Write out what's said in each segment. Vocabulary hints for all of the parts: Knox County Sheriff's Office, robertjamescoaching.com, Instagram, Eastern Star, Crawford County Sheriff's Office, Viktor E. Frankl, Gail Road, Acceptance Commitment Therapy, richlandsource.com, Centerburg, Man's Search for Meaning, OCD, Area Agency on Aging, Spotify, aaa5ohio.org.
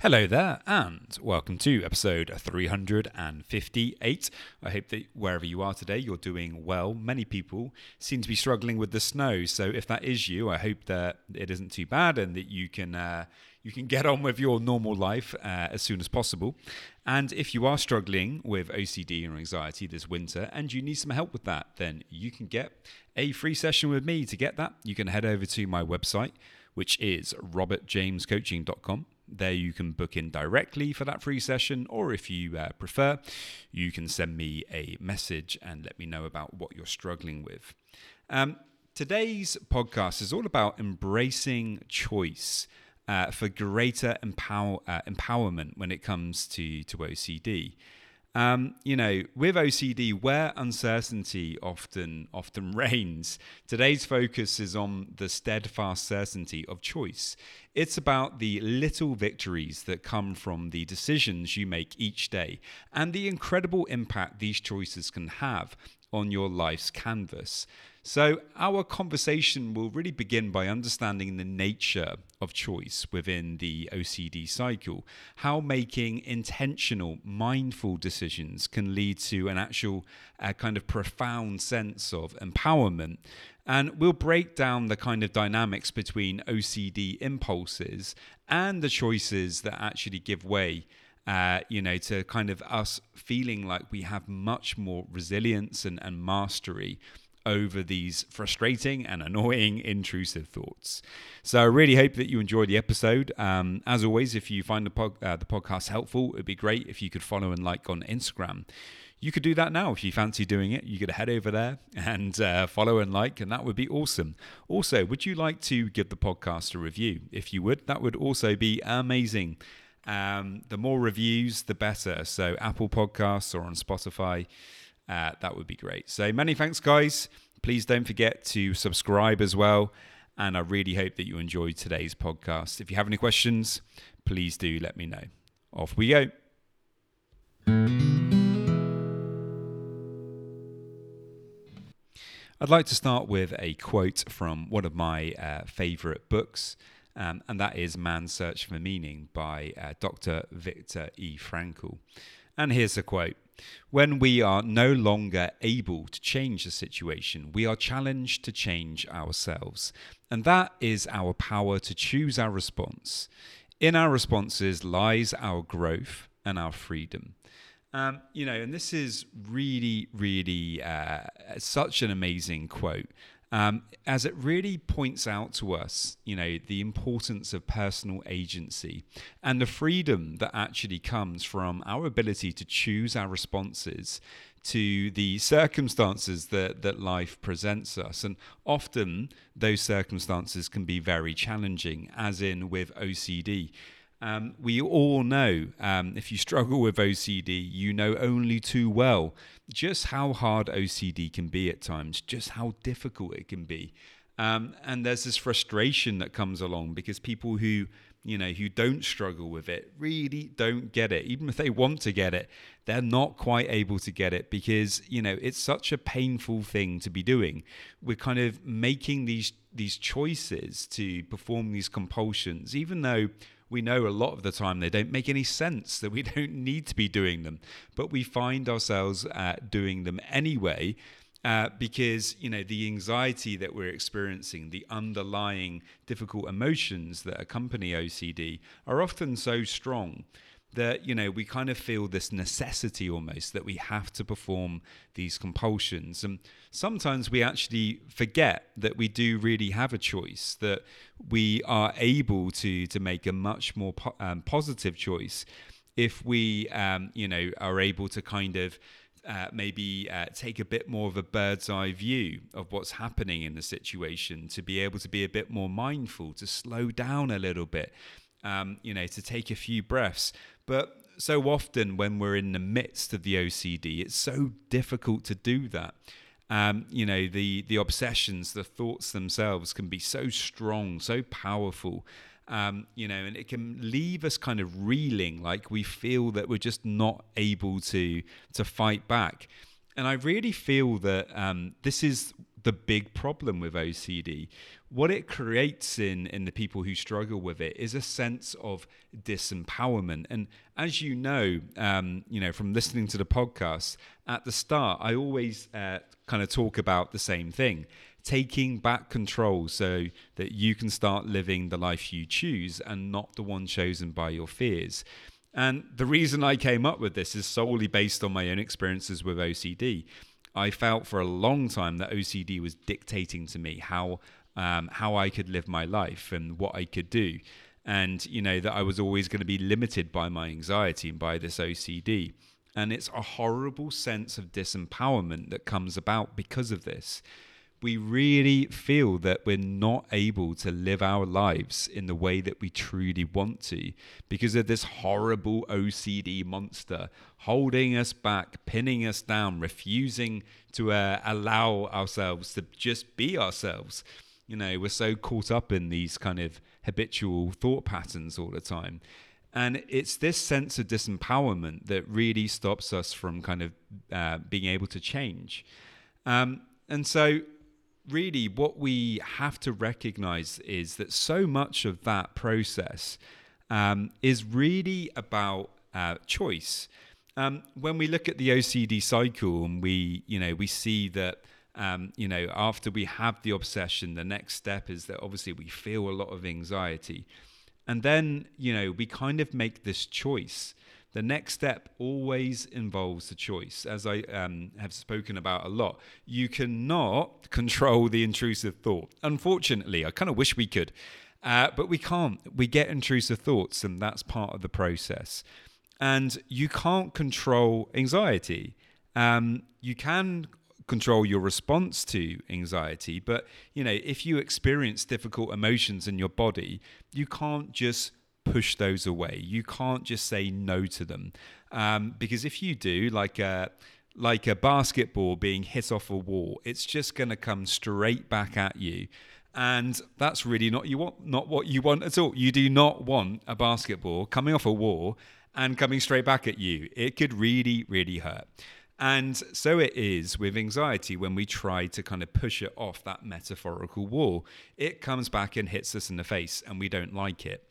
Hello there and welcome to episode 358. I hope that wherever you are today you're doing well. Many people seem to be struggling with the snow, so if that is you, I hope that it isn't too bad and that you can get on with your normal life as soon as possible. And if you are struggling with OCD or anxiety this winter and you need some help with that, then you can get a free session with me. To get that, you can head over to my website, which is robertjamescoaching.com. There you can book in directly for that free session, or if you prefer, you can send me a message and let me know about what you're struggling with. Today's podcast is all about embracing choice for greater empowerment when it comes to OCD. With OCD, where uncertainty often reigns, today's focus is on the steadfast certainty of choice. It's about the little victories that come from the decisions you make each day and the incredible impact these choices can have on your life's canvas. So our conversation will really begin by understanding the nature of choice within the OCD cycle, how making intentional, mindful decisions can lead to an actual kind of profound sense of empowerment. And we'll break down the kind of dynamics between OCD impulses and the choices that actually give way to kind of us feeling like we have much more resilience and mastery over these frustrating and annoying intrusive thoughts. So I really hope that you enjoyed the episode. As always, if you find the podcast helpful, it'd be great if you could follow and like on Instagram. You could do that now if you fancy doing it. You could head over there and follow and like, and that would be awesome. Also, would you like to give the podcast a review? If you would, that would also be amazing. The more reviews, the better. So Apple Podcasts or on Spotify, that would be great. So many thanks, guys. Please don't forget to subscribe as well. And I really hope that you enjoyed today's podcast. If you have any questions, please do let me know. Off we go. I'd like to start with a quote from one of my favorite books, and that is Man's Search for Meaning by Dr. Viktor E. Frankl. And here's the quote. When we are no longer able to change the situation, we are challenged to change ourselves. And that is our power to choose our response. In our responses lies our growth and our freedom. And this is really, really such an amazing quote. As it really points out to us, the importance of personal agency and the freedom that actually comes from our ability to choose our responses to the circumstances that life presents us. And often those circumstances can be very challenging, as in with OCD. We all know, if you struggle with OCD, you know only too well just how hard OCD can be at times, just how difficult it can be. And there's this frustration that comes along because people who don't struggle with it really don't get it. Even if they want to get it, they're not quite able to get it because, it's such a painful thing to be doing. We're kind of making these choices to perform these compulsions, even though we know a lot of the time they don't make any sense, that we don't need to be doing them, but we find ourselves doing them anyway because, the anxiety that we're experiencing, the underlying difficult emotions that accompany OCD are often so strong that, you know, we kind of feel this necessity almost that we have to perform these compulsions. And sometimes we actually forget that we do really have a choice, that we are able to make a much more positive choice if we, are able to kind of maybe take a bit more of a bird's eye view of what's happening in the situation, to be able to be a bit more mindful, to slow down a little bit, to take a few breaths. But so often when we're in the midst of the OCD, it's so difficult to do that. The obsessions, the thoughts themselves can be so strong, so powerful, and it can leave us kind of reeling, like we feel that we're just not able to fight back. And I really feel that this is the big problem with OCD. What it creates in the people who struggle with it is a sense of disempowerment. And as you know, from listening to the podcast, at the start, I always kind of talk about the same thing, taking back control so that you can start living the life you choose and not the one chosen by your fears. And the reason I came up with this is solely based on my own experiences with OCD. I felt for a long time that OCD was dictating to me how I could live my life and what I could do. And, that I was always going to be limited by my anxiety and by this OCD. And it's a horrible sense of disempowerment that comes about because of this. We really feel that we're not able to live our lives in the way that we truly want to because of this horrible OCD monster holding us back, pinning us down, refusing to allow ourselves to just be ourselves. We're so caught up in these kind of habitual thought patterns all the time. And it's this sense of disempowerment that really stops us from kind of being able to change. And so really what we have to recognize is that so much of that process is really about choice. When we look at the OCD cycle and we see that, after we have the obsession, the next step is that obviously we feel a lot of anxiety. And then, we kind of make this choice. The next step always involves a choice, as I have spoken about a lot. You cannot control the intrusive thought. Unfortunately, I kind of wish we could, but we can't. We get intrusive thoughts, and that's part of the process. And you can't control anxiety. You can control your response to anxiety, but, if you experience difficult emotions in your body, you can't just push those away. You can't just say no to them, because if you do, like a basketball being hit off a wall, it's just going to come straight back at you, and that's really not what you want at all. You do not want a basketball coming off a wall and coming straight back at you. It could really, really hurt. And so it is with anxiety. When we try to kind of push it off that metaphorical wall, it comes back and hits us in the face, and we don't like it.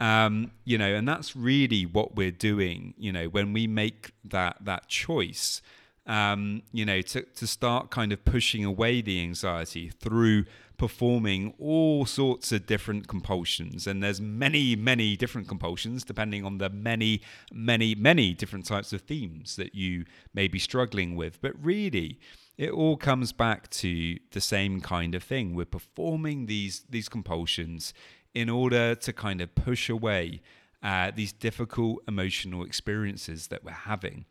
And that's really what we're doing, when we make that choice, to start kind of pushing away the anxiety through performing all sorts of different compulsions. And there's many, many different compulsions, depending on the many, many, many different types of themes that you may be struggling with. But really, it all comes back to the same kind of thing. We're performing these compulsions in order to kind of push away these difficult emotional experiences that we're having.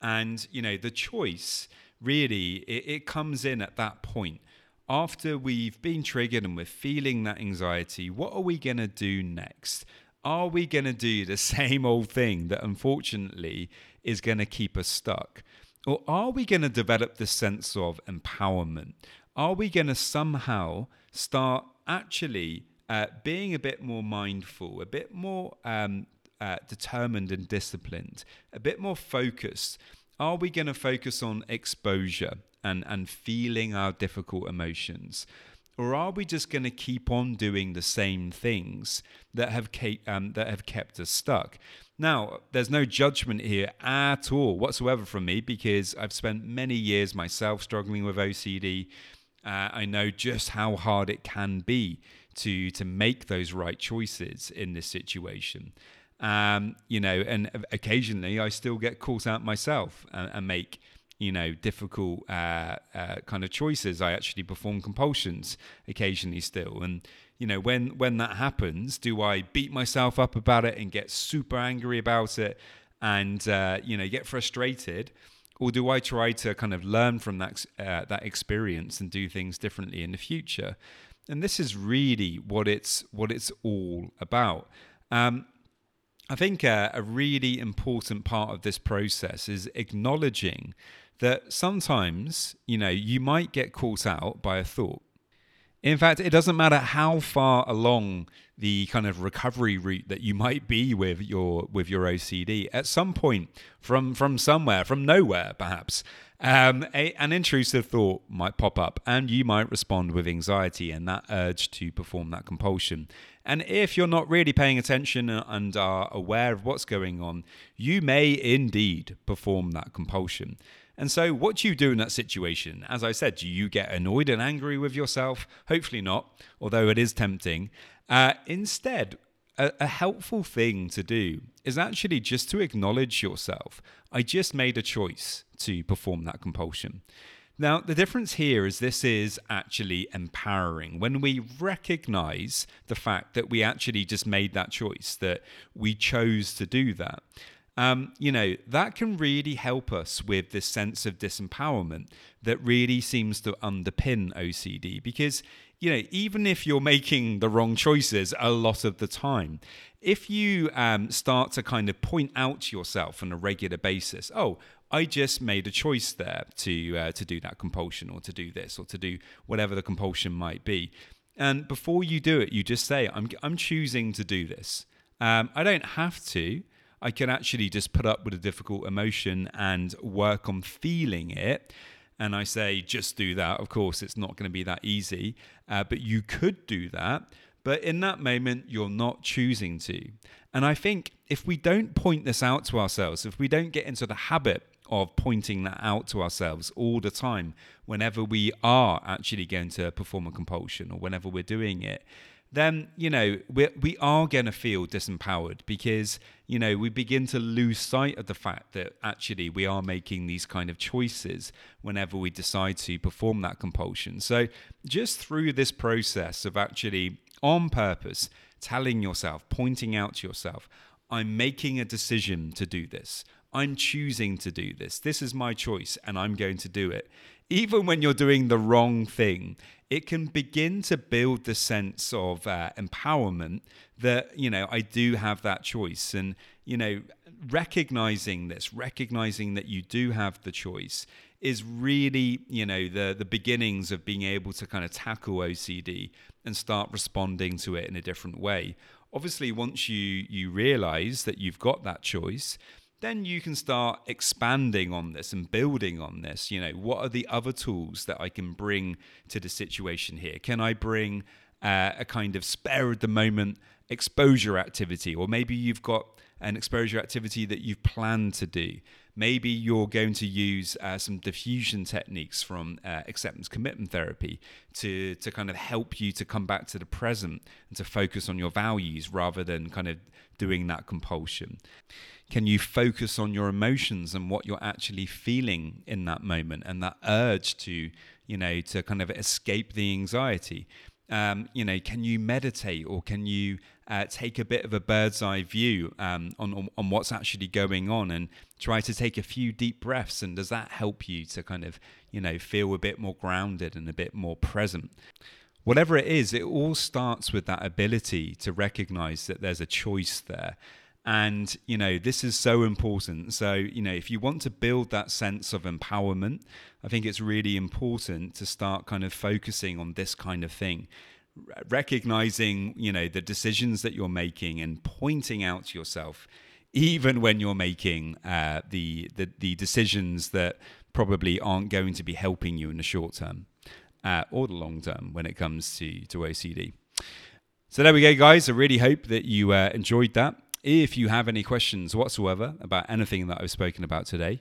And, the choice really, it comes in at that point. After we've been triggered and we're feeling that anxiety, what are we going to do next? Are we going to do the same old thing that unfortunately is going to keep us stuck? Or are we going to develop this sense of empowerment? Are we going to somehow start actually being a bit more mindful, a bit more determined and disciplined, a bit more focused? Are we going to focus on exposure and feeling our difficult emotions? Or are we just going to keep on doing the same things that have kept us stuck? Now, there's no judgment here at all whatsoever from me, because I've spent many years myself struggling with OCD. I know just how hard it can be to make those right choices in this situation. And occasionally I still get caught out myself and make, difficult kind of choices. I actually perform compulsions occasionally still. And, when that happens, do I beat myself up about it and get super angry about it and, get frustrated? Or do I try to kind of learn from that experience and do things differently in the future? And this is really what it's all about. I think a really important part of this process is acknowledging that sometimes, you might get caught out by a thought. In fact, it doesn't matter how far along the kind of recovery route that you might be with your OCD. At some point, from somewhere, from nowhere perhaps, an intrusive thought might pop up, and you might respond with anxiety and that urge to perform that compulsion. And if you're not really paying attention and are aware of what's going on, you may indeed perform that compulsion. And so what do you do in that situation? As I said, do you get annoyed and angry with yourself? Hopefully not, although it is tempting. Instead, a helpful thing to do is actually just to acknowledge yourself. I just made a choice to perform that compulsion. Now, the difference here is this is actually empowering. When we recognize the fact that we actually just made that choice, that we chose to do that, that can really help us with this sense of disempowerment that really seems to underpin OCD. Because, even if you're making the wrong choices a lot of the time, if you start to kind of point out to yourself on a regular basis, oh, I just made a choice there to do that compulsion or to do this or to do whatever the compulsion might be. And before you do it, you just say, I'm choosing to do this. I don't have to. I can actually just put up with a difficult emotion and work on feeling it. And I say, just do that. Of course, it's not going to be that easy, but you could do that. But in that moment, you're not choosing to. And I think if we don't point this out to ourselves, if we don't get into the habit of pointing that out to ourselves all the time, whenever we are actually going to perform a compulsion or whenever we're doing it, then, we are going to feel disempowered because, we begin to lose sight of the fact that actually we are making these kind of choices whenever we decide to perform that compulsion. So just through this process of actually on purpose telling yourself, pointing out to yourself, I'm making a decision to do this. I'm choosing to do this. This is my choice and I'm going to do it. Even when you're doing the wrong thing, it can begin to build the sense of empowerment that, I do have that choice. And, recognizing that you do have the choice is really, the beginnings of being able to kind of tackle OCD and start responding to it in a different way. Obviously, once you realize that you've got that choice, then you can start expanding on this and building on this. What are the other tools that I can bring to the situation here? Can I bring a kind of spare at the moment exposure activity? Or maybe you've got an exposure activity that you've planned to do. Maybe you're going to use some diffusion techniques from acceptance commitment therapy to kind of help you to come back to the present and to focus on your values rather than kind of doing that compulsion. Can you focus on your emotions and what you're actually feeling in that moment and that urge to, to kind of escape the anxiety? Can you meditate or can you take a bit of a bird's eye view on what's actually going on and try to take a few deep breaths? And does that help you to kind of, feel a bit more grounded and a bit more present? Whatever it is, it all starts with that ability to recognize that there's a choice there. And, this is so important. So, if you want to build that sense of empowerment, I think it's really important to start kind of focusing on this kind of thing, recognizing, the decisions that you're making and pointing out to yourself, even when you're making the decisions that probably aren't going to be helping you in the short term or the long term when it comes to OCD. So there we go, guys. I really hope that you enjoyed that. If you have any questions whatsoever about anything that I've spoken about today,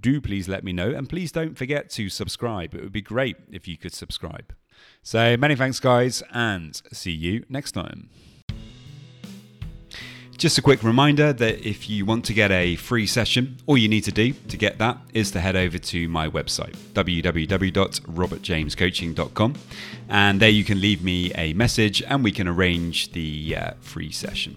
do please let me know. And please don't forget to subscribe. It would be great if you could subscribe. So many thanks, guys, and see you next time. Just a quick reminder that if you want to get a free session, all you need to do to get that is to head over to my website, www.robertjamescoaching.com, and there you can leave me a message and we can arrange the free session.